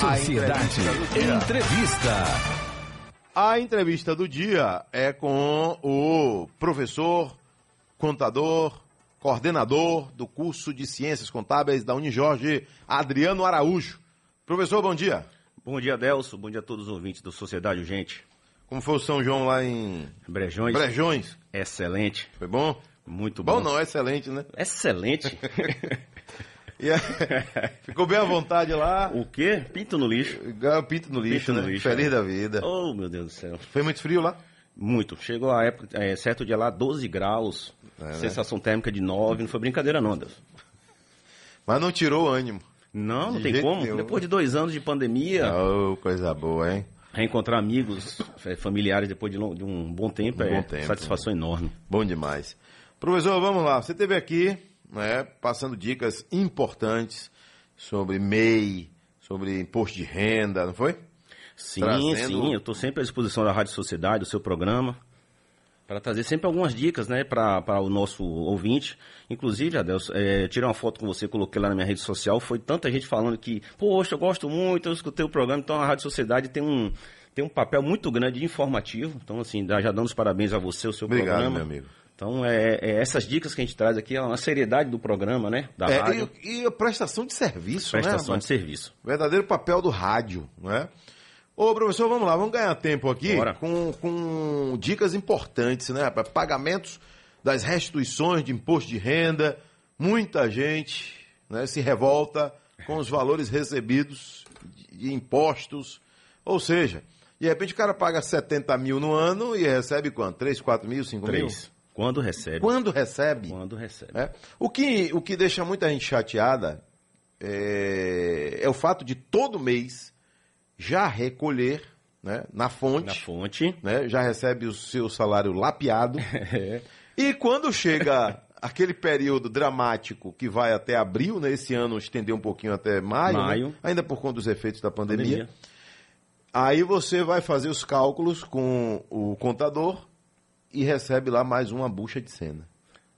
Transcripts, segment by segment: Sociedade Entrevista. A entrevista do dia é com o professor, contador, coordenador do curso de Ciências Contábeis da Unijorge, Adriano Araújo. Professor, bom dia. Bom dia, Adelso. Bom dia a todos os ouvintes do Sociedade Urgente. Como foi o São João lá em Brejões? Brejões. Excelente. Foi bom? Muito bom. Bom não, excelente, né? Excelente. Ficou bem à vontade lá. O quê? Pinto no lixo. Pinto no lixo, né? Feliz da vida. Oh, meu Deus do céu. Foi muito frio lá? Muito. Chegou a época, certo dia lá, 12 graus, sensação térmica de 9, não foi brincadeira não, Deus. Mas não tirou o ânimo. Não, não tem como. Depois de 2 anos de pandemia... Oh, coisa boa, hein? Reencontrar amigos, familiares depois de um bom tempo é satisfação enorme. Bom demais. Professor, vamos lá. Você esteve aqui... passando dicas importantes sobre MEI, sobre imposto de renda, não foi? Sim, sim, eu estou sempre à disposição da Rádio Sociedade, do seu programa, para trazer sempre algumas dicas, né, para o nosso ouvinte. Inclusive, Adelso, tirei uma foto com você, coloquei lá na minha rede social, foi tanta gente falando que, poxa, eu gosto muito, eu escutei o programa, então a Rádio Sociedade tem um papel muito grande informativo. Então, assim, já dando os parabéns a você, o seu programa. Obrigado, meu amigo. Então, essas dicas que a gente traz aqui, a seriedade do programa, né? Da rádio. E a prestação de serviço, né? Prestação de serviço. Verdadeiro papel do rádio, né? Ô, professor, vamos lá, vamos ganhar tempo aqui com dicas importantes, né? Pagamentos das restituições de imposto de renda. Muita gente, né, se revolta com os valores recebidos de impostos. Ou seja, de repente o cara paga 70 mil no ano e recebe quanto? 3, 4 mil, 5 mil? 3. Quando recebe. Quando recebe. Quando recebe. É. O que deixa muita gente chateada é o fato de todo mês já recolher, né, na fonte. Né, já recebe o seu salário lapeado. E quando chega aquele período dramático que vai até abril, né, esse ano estendeu um pouquinho até maio. Né, ainda por conta dos efeitos da pandemia. Aí você vai fazer os cálculos com o contador e recebe lá mais uma bucha de cena.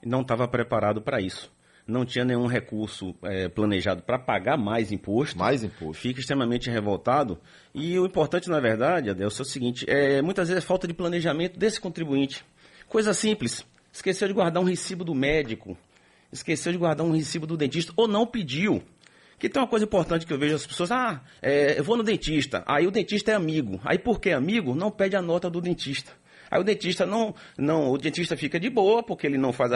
Não estava preparado para isso. Não tinha nenhum recurso planejado para pagar mais imposto. Mais imposto. Fica extremamente revoltado. E o importante, na verdade, Adelso, é o seguinte, muitas vezes é falta de planejamento desse contribuinte. Coisa simples. Esqueceu de guardar um recibo do médico. Esqueceu de guardar um recibo do dentista. Ou não pediu. Que tem uma coisa importante que eu vejo as pessoas, eu vou no dentista, aí o dentista é amigo. Aí porque é amigo, não pede a nota do dentista. Aí o dentista o dentista fica de boa, porque ele não faz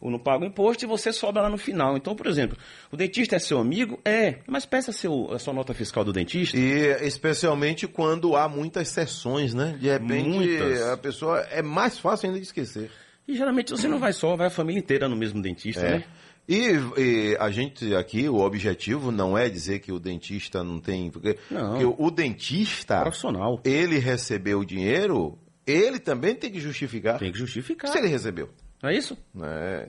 ou não paga o imposto e você sobra lá no final. Então, por exemplo, o dentista é seu amigo? Mas peça a sua nota fiscal do dentista. E especialmente quando há muitas sessões, né? De repente, a pessoa é mais fácil ainda de esquecer. E geralmente você não vai só, vai a família inteira no mesmo dentista, né? E a gente aqui, o objetivo não é dizer que o dentista não tem... Porque o dentista, profissional, ele recebeu o dinheiro... Ele também tem que justificar. Tem que justificar. Se ele recebeu. Não é isso?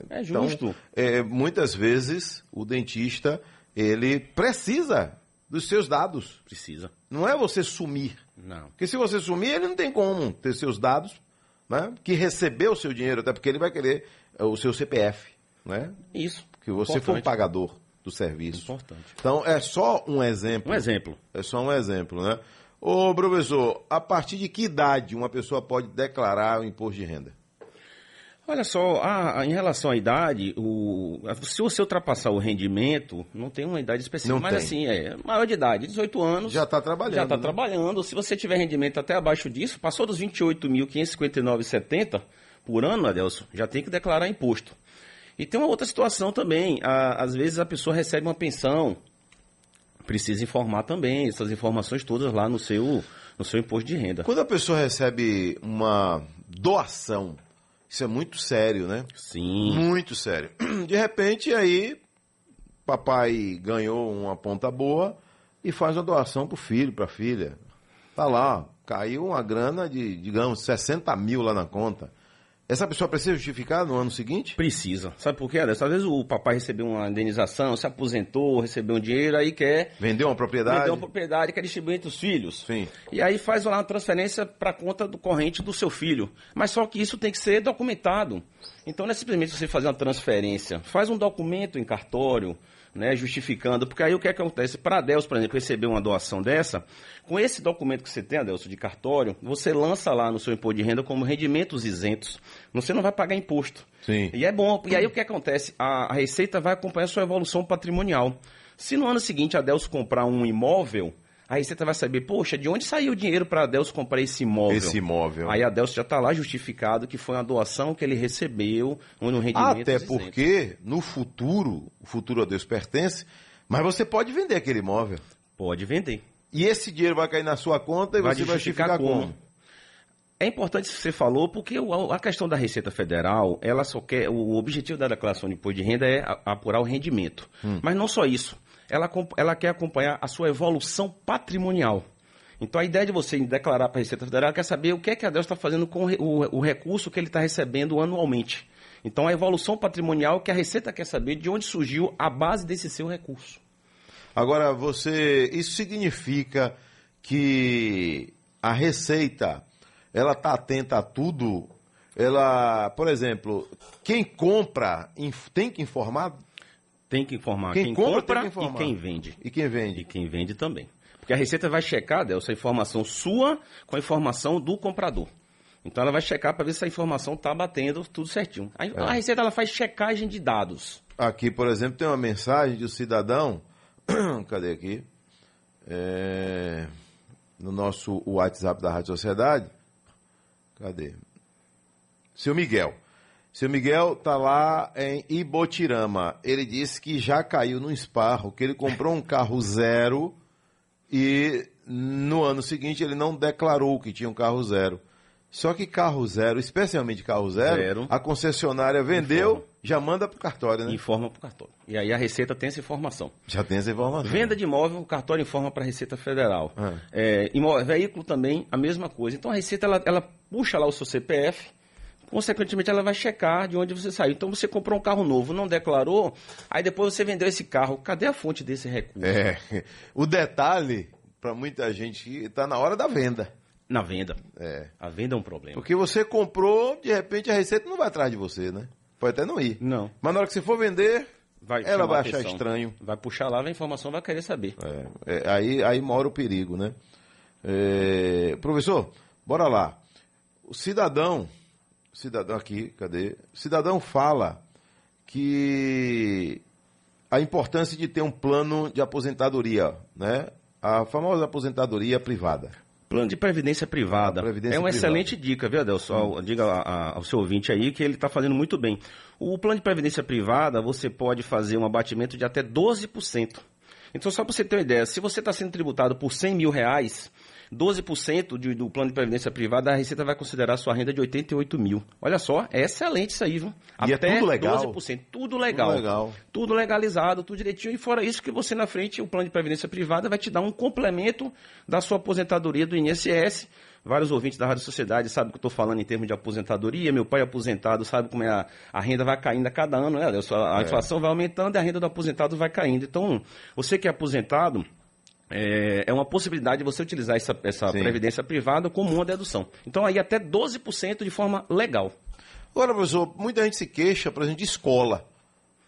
É justo. Então, muitas vezes, o dentista, ele precisa dos seus dados. Precisa. Não é você sumir. Não. Porque se você sumir, ele não tem como ter seus dados, né? Que recebeu o seu dinheiro, até porque ele vai querer o seu CPF, né? Isso. Porque você foi um pagador do serviço. Importante. Então, é só um exemplo. Um exemplo. É só um exemplo, né? Ô, professor, a partir de que idade uma pessoa pode declarar o imposto de renda? Olha só, em relação à idade, se você ultrapassar o rendimento, não tem uma idade específica. Não mas tem. Assim, maior de idade, 18 anos. Já está trabalhando. Já está trabalhando. Se você tiver rendimento até abaixo disso, passou dos R$ 28.559,70 por ano, Adelson, já tem que declarar imposto. E tem uma outra situação também. Às vezes a pessoa recebe uma pensão. Precisa informar também essas informações todas lá no seu imposto de renda. Quando a pessoa recebe uma doação, isso é muito sério, né? Sim. Muito sério. De repente, aí, papai ganhou uma ponta boa e faz uma doação para o filho, para a filha. Tá lá, caiu uma grana de, digamos, 60 mil lá na conta. Essa pessoa precisa justificar no ano seguinte? Precisa. Sabe por quê, Anderson? Às vezes o papai recebeu uma indenização, se aposentou, recebeu um dinheiro, aí quer... Vendeu uma propriedade, quer distribuir entre os filhos. Sim. E aí faz lá uma transferência para a conta do corrente do seu filho. Mas só que isso tem que ser documentado. Então não é simplesmente você fazer uma transferência. Faz um documento em cartório, né, justificando, porque aí o que acontece? Para Adelso, por exemplo, receber uma doação dessa, com esse documento que você tem, Adelso, de cartório, você lança lá no seu imposto de renda como rendimentos isentos. Você não vai pagar imposto. Sim. E é bom. E aí o que acontece? A Receita vai acompanhar a sua evolução patrimonial. Se no ano seguinte Adelso comprar um imóvel, a Receita vai saber, poxa, de onde saiu o dinheiro para Adelso comprar esse imóvel? Esse imóvel. Aí Adelso já está lá justificado que foi uma doação que ele recebeu no rendimento. Até porque, no futuro, o futuro a Deus pertence, mas você pode vender aquele imóvel. Pode vender. E esse dinheiro vai cair na sua conta e você vai justificar como? É importante isso que você falou, porque a questão da Receita Federal, ela só quer, o objetivo da declaração de imposto de renda é apurar o rendimento. Mas não só isso. Ela quer acompanhar a sua evolução patrimonial. Então, a ideia de você declarar para a Receita Federal quer saber o que é que a Deus está fazendo com o recurso que ele está recebendo anualmente. Então, a evolução patrimonial que a Receita quer saber de onde surgiu a base desse seu recurso. Agora, isso significa que a Receita, ela está atenta a tudo? Ela, por exemplo, quem compra tem que informar? Tem que informar quem compra tem que informar. E quem vende. E quem vende. E quem vende também. Porque a Receita vai checar, Delcio, a informação sua com a informação do comprador. Então ela vai checar para ver se a informação está batendo tudo certinho. A Receita ela faz checagem de dados. Aqui, por exemplo, tem uma mensagem de um cidadão. Cadê aqui? No nosso WhatsApp da Rádio Sociedade. Cadê? Seu Miguel. Seu Miguel está lá em Ibotirama. Ele disse que já caiu num esparro, que ele comprou um carro zero e no ano seguinte ele não declarou que tinha um carro zero. Só que carro zero, especialmente carro zero. A concessionária vendeu, já manda para o cartório, né? Informa para o cartório. E aí a Receita tem essa informação. Já tem essa informação. Venda de imóvel, o cartório informa para a Receita Federal. Veículo também, a mesma coisa. Então a Receita ela puxa lá o seu CPF. Consequentemente, ela vai checar de onde você saiu. Então, você comprou um carro novo, não declarou, aí depois você vendeu esse carro. Cadê a fonte desse recurso? O detalhe, para muita gente, está na hora da venda. Na venda. A venda é um problema. Porque você comprou, de repente, a Receita não vai atrás de você, né? Pode até não ir. Não. Mas na hora que você for vender, ela vai achar estranho. Vai puxar lá, a informação vai querer saber. Aí mora o perigo, né? Professor, bora lá. O cidadão aqui, cadê? Cidadão fala que a importância de ter um plano de aposentadoria, né? A famosa aposentadoria privada. Plano de previdência privada. Excelente dica, viu, Adelson? Diga ao seu ouvinte aí que ele está fazendo muito bem. O plano de previdência privada, você pode fazer um abatimento de até 12%. Então, só para você ter uma ideia, se você está sendo tributado por R$100 mil, 12% do plano de previdência privada, a Receita vai considerar sua renda de 88 mil. Olha só, é excelente isso aí, viu? E até é tudo legal. 12%, tudo legal. Tudo legal. Tudo legalizado, tudo direitinho. E fora isso que você na frente, o plano de previdência privada vai te dar um complemento da sua aposentadoria do INSS. Vários ouvintes da Rádio Sociedade sabem o que eu estou falando em termos de aposentadoria. Meu pai é aposentado, sabe como é a renda vai caindo a cada ano, né? A inflação vai aumentando e a renda do aposentado vai caindo. Então, você que é aposentado, é uma possibilidade de você utilizar essa previdência privada como uma dedução. Então, aí até 12% de forma legal. Agora, professor, muita gente se queixa, por exemplo, de escola,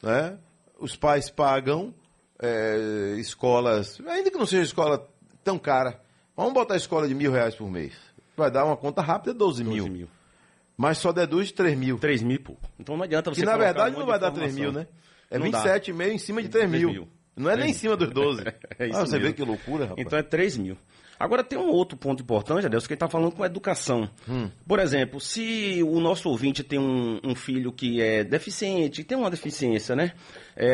né? Os pais pagam escolas, ainda que não seja escola tão cara. Vamos botar a escola de R$1.000 por mês. Vai dar uma conta rápida, 12 mil. Mas só deduz de 3 mil. 3 mil e pouco. Então, não adianta você colocar um monte de informação. Que, na verdade, não vai dar 3 mil, né? É 27,5 em cima de 3 mil. Não é nem em cima dos 12. Você vê que loucura, rapaz. Então é 3 mil. Agora tem um outro ponto importante, Adelson, que está falando com educação. Por exemplo, se o nosso ouvinte tem um filho que é deficiente, tem uma deficiência, né?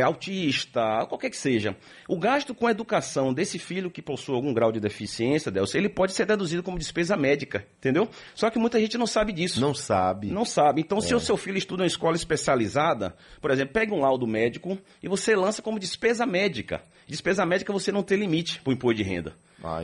Autista, qualquer que seja. O gasto com a educação desse filho que possui algum grau de deficiência, Adelson, ele pode ser deduzido como despesa médica, entendeu? Só que muita gente não sabe disso. Não sabe. Então, se o seu filho estuda em escola especializada, por exemplo, pega um laudo médico e você lança como despesa médica. Despesa médica você não tem limite para o imposto de renda.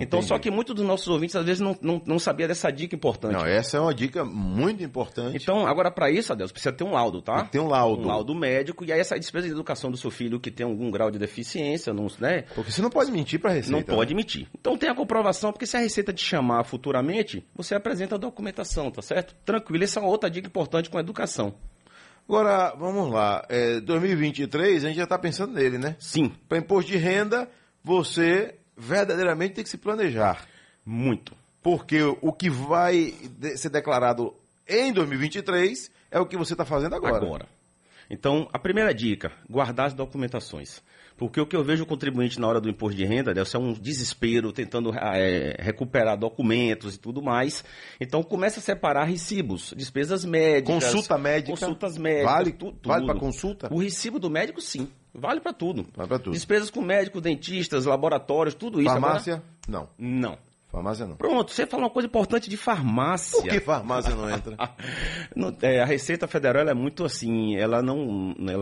Então, só que muitos dos nossos ouvintes, às vezes, não sabia dessa dica importante. Não, essa é uma dica muito importante. Então, agora, para isso, Adelso, precisa ter um laudo, tá? Tem um laudo. Um laudo médico, e aí essa despesa de educação do seu filho que tem algum grau de deficiência, não, né? Porque você não pode mentir para a Receita. Não pode mentir. Então, tem a comprovação, porque se a Receita te chamar futuramente, você apresenta a documentação, tá certo? Tranquilo, essa é uma outra dica importante com a educação. Agora, vamos lá, 2023 a gente já está pensando nele, né? Sim. Para imposto de renda, você verdadeiramente tem que se planejar. Muito. Porque o que vai ser declarado em 2023 é o que você está fazendo agora. Então, a primeira dica, guardar as documentações. Porque o que eu vejo o contribuinte na hora do imposto de renda, Adelson, é um desespero, tentando recuperar documentos e tudo mais. Então, começa a separar recibos, despesas médicas. Consulta médica. Consultas médicas. Vale para consulta? O recibo do médico, sim. Vale para tudo. Vale para tudo. Despesas com médico, dentistas, laboratórios, tudo isso. Farmácia? Agora... Não. Farmácia não. Pronto, você fala uma coisa importante de farmácia. Por que farmácia não entra? A Receita Federal ela é muito assim, ela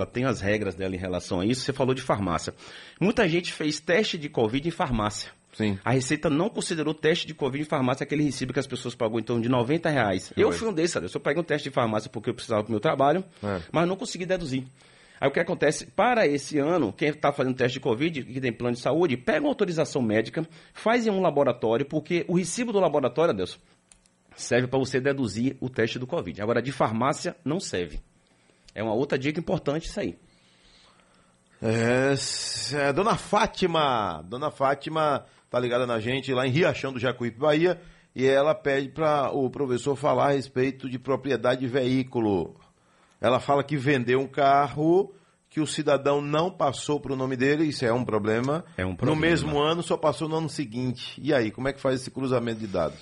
tem as regras dela em relação a isso. Você falou de farmácia. Muita gente fez teste de Covid em farmácia. Sim. A Receita não considerou teste de Covid em farmácia aquele recibo que as pessoas pagam em torno de R$90. Eu fui um desses, sabe? Eu só paguei um teste de farmácia porque eu precisava para o meu trabalho, mas não consegui deduzir. Aí o que acontece, para esse ano, quem está fazendo teste de Covid, que tem plano de saúde, pega uma autorização médica, faz em um laboratório, porque o recibo do laboratório, Adelson, serve para você deduzir o teste do Covid. Agora, de farmácia, não serve. É uma outra dica importante isso aí. Dona Fátima está ligada na gente lá em Riachão do Jacuípe, Bahia, e ela pede para o professor falar a respeito de propriedade de veículo. Ela fala que vendeu um carro que o cidadão não passou para o nome dele, isso é um problema. No mesmo ano, só passou no ano seguinte. E aí, como é que faz esse cruzamento de dados?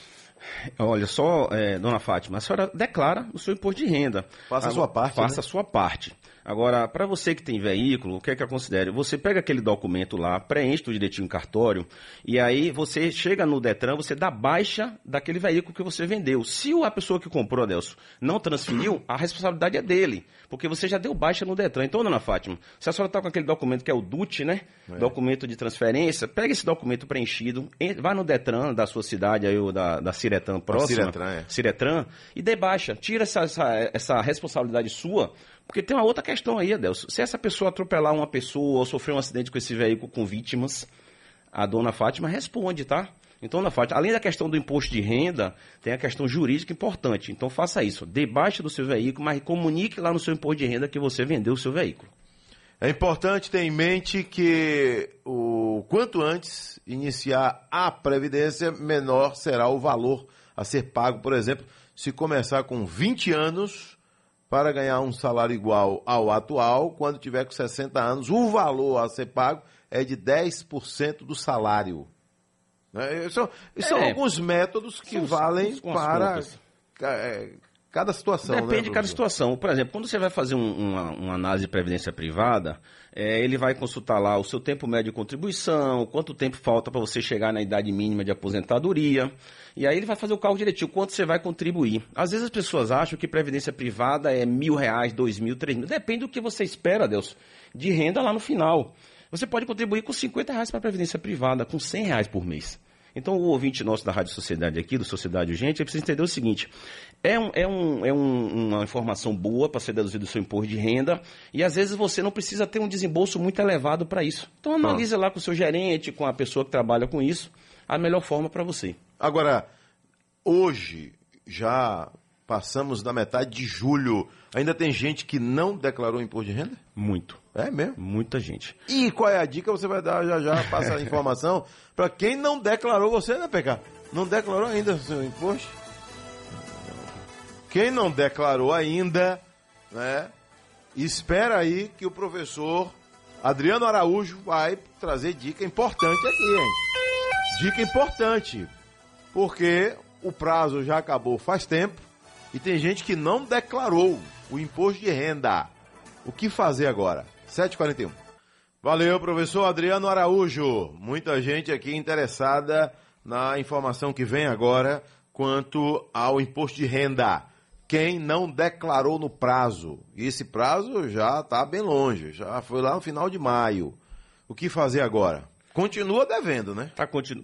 Olha só, dona Fátima, a senhora declara o seu imposto de renda. Faça a sua parte. Faça a sua parte. Agora, para você que tem veículo, o que é que eu considero? Você pega aquele documento lá, preenche tudo direitinho no cartório, e aí você chega no Detran, você dá baixa daquele veículo que você vendeu. Se a pessoa que comprou, Adelson, não transferiu, a responsabilidade é dele, porque você já deu baixa no Detran. Então, dona Fátima, se a senhora está com aquele documento que é o DUT, né? É. Documento de transferência, pega esse documento preenchido, vai no Detran da sua cidade, aí, ou da Ciretran próxima, Ciretran, e dê baixa. Tira essa responsabilidade sua. Porque tem uma outra questão aí, Adelson. Se essa pessoa atropelar uma pessoa ou sofrer um acidente com esse veículo com vítimas, a dona Fátima responde, tá? Então, dona Fátima, além da questão do imposto de renda, tem a questão jurídica importante. Então, faça isso. Dê baixa do seu veículo, mas comunique lá no seu imposto de renda que você vendeu o seu veículo. É importante ter em mente que o quanto antes iniciar a previdência, menor será o valor a ser pago. Por exemplo, se começar com 20 anos... Para ganhar um salário igual ao atual, quando tiver com 60 anos, o valor a ser pago é de 10% do salário. São alguns métodos que valem para cada situação. Depende de cada situação. Por exemplo, quando você vai fazer uma análise de previdência privada, ele vai consultar lá o seu tempo médio de contribuição, quanto tempo falta para você chegar na idade mínima de aposentadoria... E aí ele vai fazer o cálculo direitinho, quanto você vai contribuir. Às vezes as pessoas acham que previdência privada é R$1.000, R$2.000, R$3.000. Depende do que você espera, Deus, de renda lá no final. Você pode contribuir com R$50 para a previdência privada, com R$100 por mês. Então, o ouvinte nosso da Rádio Sociedade aqui, do Sociedade Urgente, ele precisa entender o seguinte, uma informação boa para ser deduzido o seu imposto de renda e, às vezes, você não precisa ter um desembolso muito elevado para isso. Então, analisa lá com o seu gerente, com a pessoa que trabalha com isso, a melhor forma para você. Agora, hoje já passamos da metade de julho. Ainda tem gente que não declarou imposto de renda? Muito. É mesmo? Muita gente. E qual é a dica? Você vai dar já, passa a informação para quem não declarou você, né, PK? Não declarou ainda o seu imposto? Quem não declarou ainda, né? Espera aí que o professor Adriano Araújo vai trazer dica importante aqui, hein? Dica importante. Porque o prazo já acabou faz tempo e tem gente que não declarou o imposto de renda. O que fazer agora? 7h41. Valeu, professor Adriano Araújo. Muita gente aqui interessada na informação que vem agora quanto ao imposto de renda. Quem não declarou no prazo. E esse prazo já está bem longe, já foi lá no final de maio. O que fazer agora? Continua devendo, né?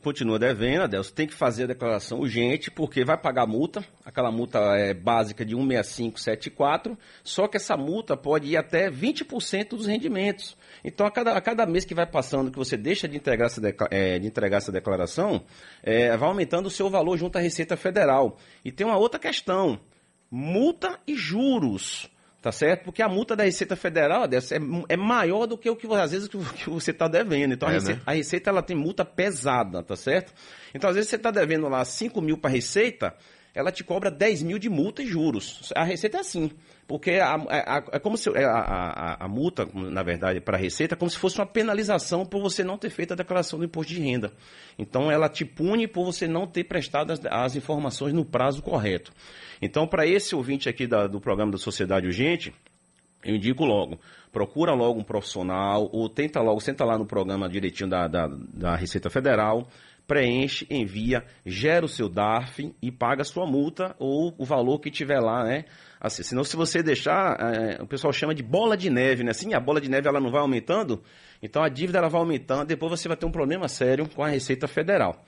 Continua devendo, Adelson. Tem que fazer a declaração urgente, porque vai pagar multa. Aquela multa básica de 16574. Só que essa multa pode ir até 20% dos rendimentos. Então, a cada mês que vai passando, que você deixa de entregar essa declaração, vai aumentando o seu valor junto à Receita Federal. E tem uma outra questão. Multa e juros. Tá certo? Porque a multa da Receita Federal dessa é maior do que o que às vezes que você está devendo. Então, a Receita ela tem multa pesada, tá certo? Então, às vezes você está devendo lá 5 mil para a Receita, ela te cobra 10 mil de multa e juros. A Receita é assim. Porque a multa, na verdade, para a Receita é como se fosse uma penalização por você não ter feito a declaração do imposto de renda. Então, ela te pune por você não ter prestado as informações no prazo correto. Então, para esse ouvinte aqui do programa da Sociedade Urgente, eu indico logo, procura logo um profissional ou tenta logo, senta lá no programa direitinho da Receita Federal, preenche, envia, gera o seu DARF e paga a sua multa ou o valor que tiver lá, né? Assim, senão, se você deixar, o pessoal chama de bola de neve, né? Assim, a bola de neve ela não vai aumentando, então a dívida ela vai aumentando, depois você vai ter um problema sério com a Receita Federal.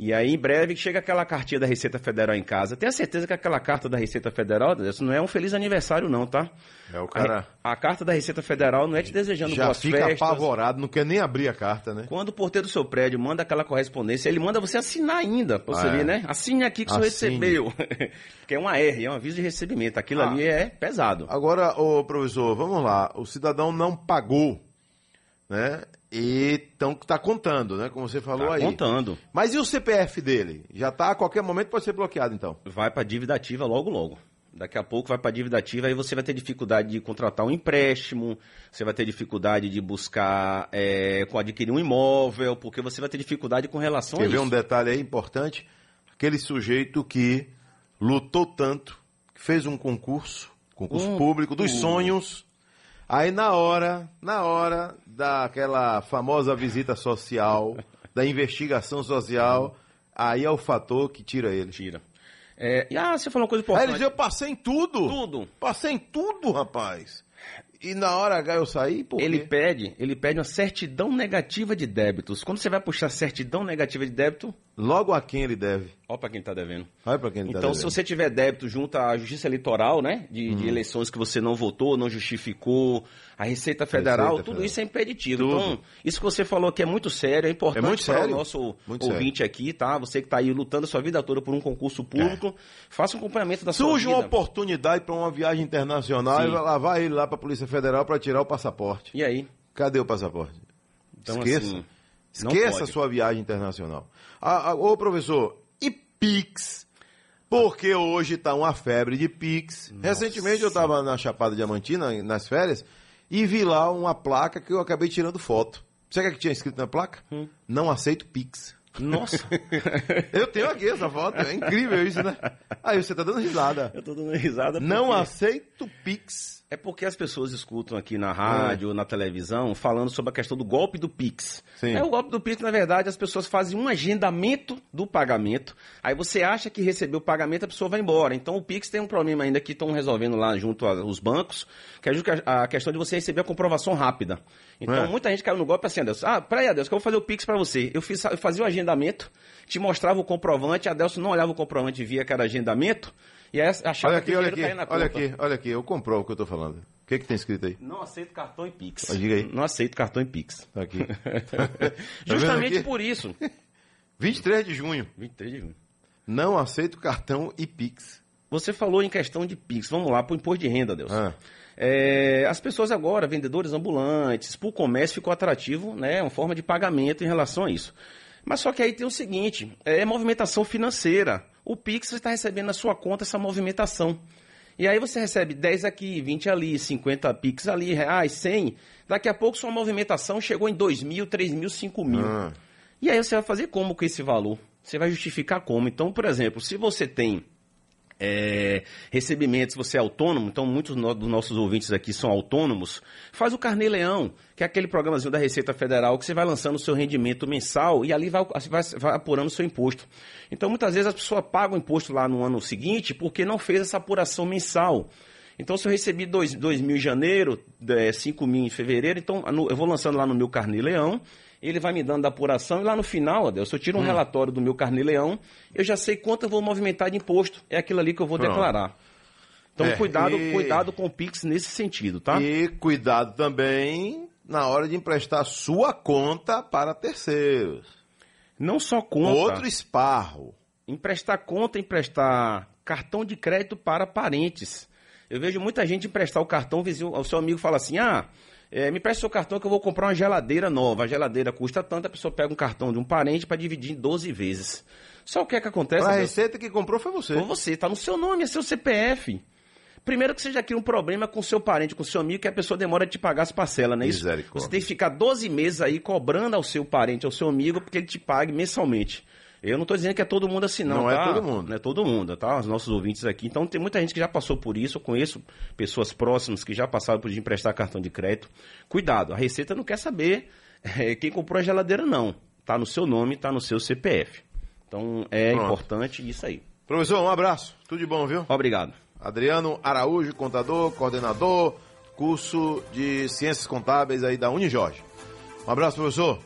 E aí, em breve, chega aquela cartinha da Receita Federal em casa. Tenha certeza que aquela carta da Receita Federal, isso não é um feliz aniversário, não, tá? É o cara. A carta da Receita Federal não é te desejando boas festas. Já fica apavorado, não quer nem abrir a carta, né? Quando o porteiro do seu prédio manda aquela correspondência, ele manda você assinar ainda, pra você ver, né? Assine aqui que o senhor recebeu. Que é uma R, é um aviso de recebimento. Aquilo ali é pesado. Agora, ô, professor, vamos lá. O cidadão não pagou, né? E está contando, né? Como você falou aí. Está contando. Mas e o CPF dele? Já está, a qualquer momento pode ser bloqueado, então? Vai para a dívida ativa logo, logo. Daqui a pouco vai para a dívida ativa, aí você vai ter dificuldade de contratar um empréstimo, você vai ter dificuldade de buscar, adquirir um imóvel, porque você vai ter dificuldade com relação a isso. Quer ver um detalhe aí importante? Aquele sujeito que lutou tanto, que fez um concurso público, dos sonhos... Aí na hora daquela famosa visita social, da investigação social, aí é o fator que tira ele. Tira. Você falou uma coisa importante. Aí ele diz, eu passei em tudo. Tudo. Passei em tudo, rapaz. E na hora H eu saí, por quê? Ele pede uma certidão negativa de débitos. Quando você vai puxar certidão negativa de débito... Logo a quem ele deve. Olha para quem está devendo. Então, se você tiver débito junto à Justiça Eleitoral, né? De eleições que você não votou, não justificou, a Receita Federal, tudo isso é impeditivo. Tudo. Então, isso que você falou aqui é muito sério, é importante para o nosso ouvinte aqui, tá? Você que está aí lutando a sua vida toda por um concurso público, faça um acompanhamento da sua vida. Surge uma oportunidade para uma viagem internacional e lá vai ele lá para a Polícia Federal para tirar o passaporte. E aí? Cadê o passaporte? Então, Esqueça a sua viagem internacional. Ô, professor, e Pix? Porque hoje está uma febre de Pix. Nossa. Recentemente eu estava na Chapada Diamantina, nas férias, e vi lá uma placa que eu acabei tirando foto. Sabe o que tinha escrito na placa? Não aceito Pix. Nossa! Eu tenho aqui essa foto, é incrível isso, né? Aí você tá dando risada. Eu tô dando risada. Não aceito Pix. É porque as pessoas escutam aqui na rádio, na televisão, falando sobre a questão do golpe do Pix. Sim. O golpe do Pix, na verdade, as pessoas fazem um agendamento do pagamento, aí você acha que recebeu o pagamento, a pessoa vai embora. Então, o Pix tem um problema ainda que estão resolvendo lá junto aos bancos, que é a questão de você receber a comprovação rápida. Então, muita gente caiu no golpe assim, Adelson, peraí, Adelson, que eu vou fazer o Pix para você. Eu fazia o agendamento, te mostrava o comprovante, Adelson não olhava o comprovante e via que era agendamento, e aí achava que o dinheiro caía na conta. Olha aqui, eu comprovo o que eu estou falando. O que está escrito aí? Não aceito cartão e Pix. Diga aí. Não aceito cartão e Pix. Tá aqui. Justamente por isso. 23 de junho. Não aceito cartão e Pix. Você falou em questão de Pix. Vamos lá, para o imposto de renda, Deus. As pessoas agora, vendedores ambulantes, para o comércio ficou atrativo, né? Uma forma de pagamento em relação a isso. Mas só que aí tem o seguinte, movimentação financeira. O Pix está recebendo na sua conta essa movimentação. E aí você recebe 10 aqui, 20 ali, 50 Pix ali, reais, 100. Daqui a pouco sua movimentação chegou em 2 mil, 3 mil, 5 mil. E aí você vai fazer como com esse valor? Você vai justificar como? Então, por exemplo, se você tem recebimentos, você é autônomo, então muitos dos nossos ouvintes aqui são autônomos, faz o Carnê-Leão, que é aquele programazinho da Receita Federal que você vai lançando o seu rendimento mensal e ali vai apurando o seu imposto. Então, muitas vezes, a pessoa paga o imposto lá no ano seguinte porque não fez essa apuração mensal. Então, se eu recebi 2 mil em janeiro, 5 mil em fevereiro, então eu vou lançando lá no meu Carnê-Leão, ele vai me dando a apuração e lá no final, Adelson, se eu tiro um relatório do meu Carnê-Leão, eu já sei quanto eu vou movimentar de imposto. É aquilo ali que eu vou declarar. Então, cuidado com o Pix nesse sentido, tá? E cuidado também na hora de emprestar sua conta para terceiros. Não só conta. Outro esparro. Emprestar conta, emprestar cartão de crédito para parentes. Eu vejo muita gente emprestar o cartão, o seu amigo fala assim, me presta seu cartão que eu vou comprar uma geladeira nova. A geladeira custa tanto, a pessoa pega um cartão de um parente para dividir em 12 vezes. Só o que é que acontece? A receita que comprou foi você. Foi você, tá no seu nome, é seu CPF. Primeiro que você já cria um problema com seu parente, com seu amigo, que a pessoa demora de te pagar as parcelas, né? Isso, você tem que ficar 12 meses aí cobrando ao seu parente, ao seu amigo, porque ele te pague mensalmente. Eu não estou dizendo que é todo mundo assim, não. Não tá? É todo mundo. Não é todo mundo, tá? Os nossos ouvintes aqui. Então, tem muita gente que já passou por isso. Eu conheço pessoas próximas que já passaram por emprestar cartão de crédito. Cuidado, a Receita não quer saber quem comprou a geladeira, não. Tá no seu nome, tá no seu CPF. Então, importante isso aí. Professor, um abraço. Tudo de bom, viu? Obrigado. Adriano Araújo, contador, coordenador, curso de Ciências Contábeis aí da Unijorge. Um abraço, professor.